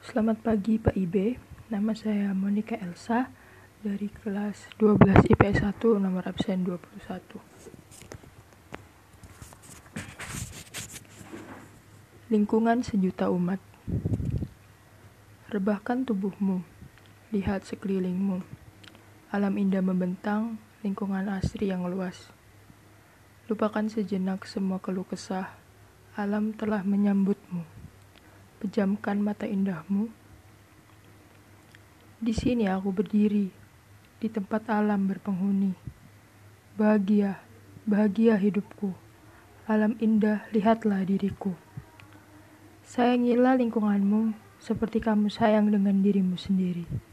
Selamat pagi Pak IB, nama saya Monika Elsa dari kelas 12 IPS 1 nomor absen 21. Lingkungan sejuta umat. Rebahkan tubuhmu, lihat sekelilingmu. Alam indah membentang, lingkungan asri yang luas. Lupakan sejenak semua keluh kesah, alam telah menyambutmu. Pejamkan mata indahmu. Di sini aku berdiri, di tempat alam berpenghuni. Bahagia, bahagia hidupku. Alam indah, lihatlah diriku. Sayangilah lingkunganmu seperti kamu sayang dengan dirimu sendiri.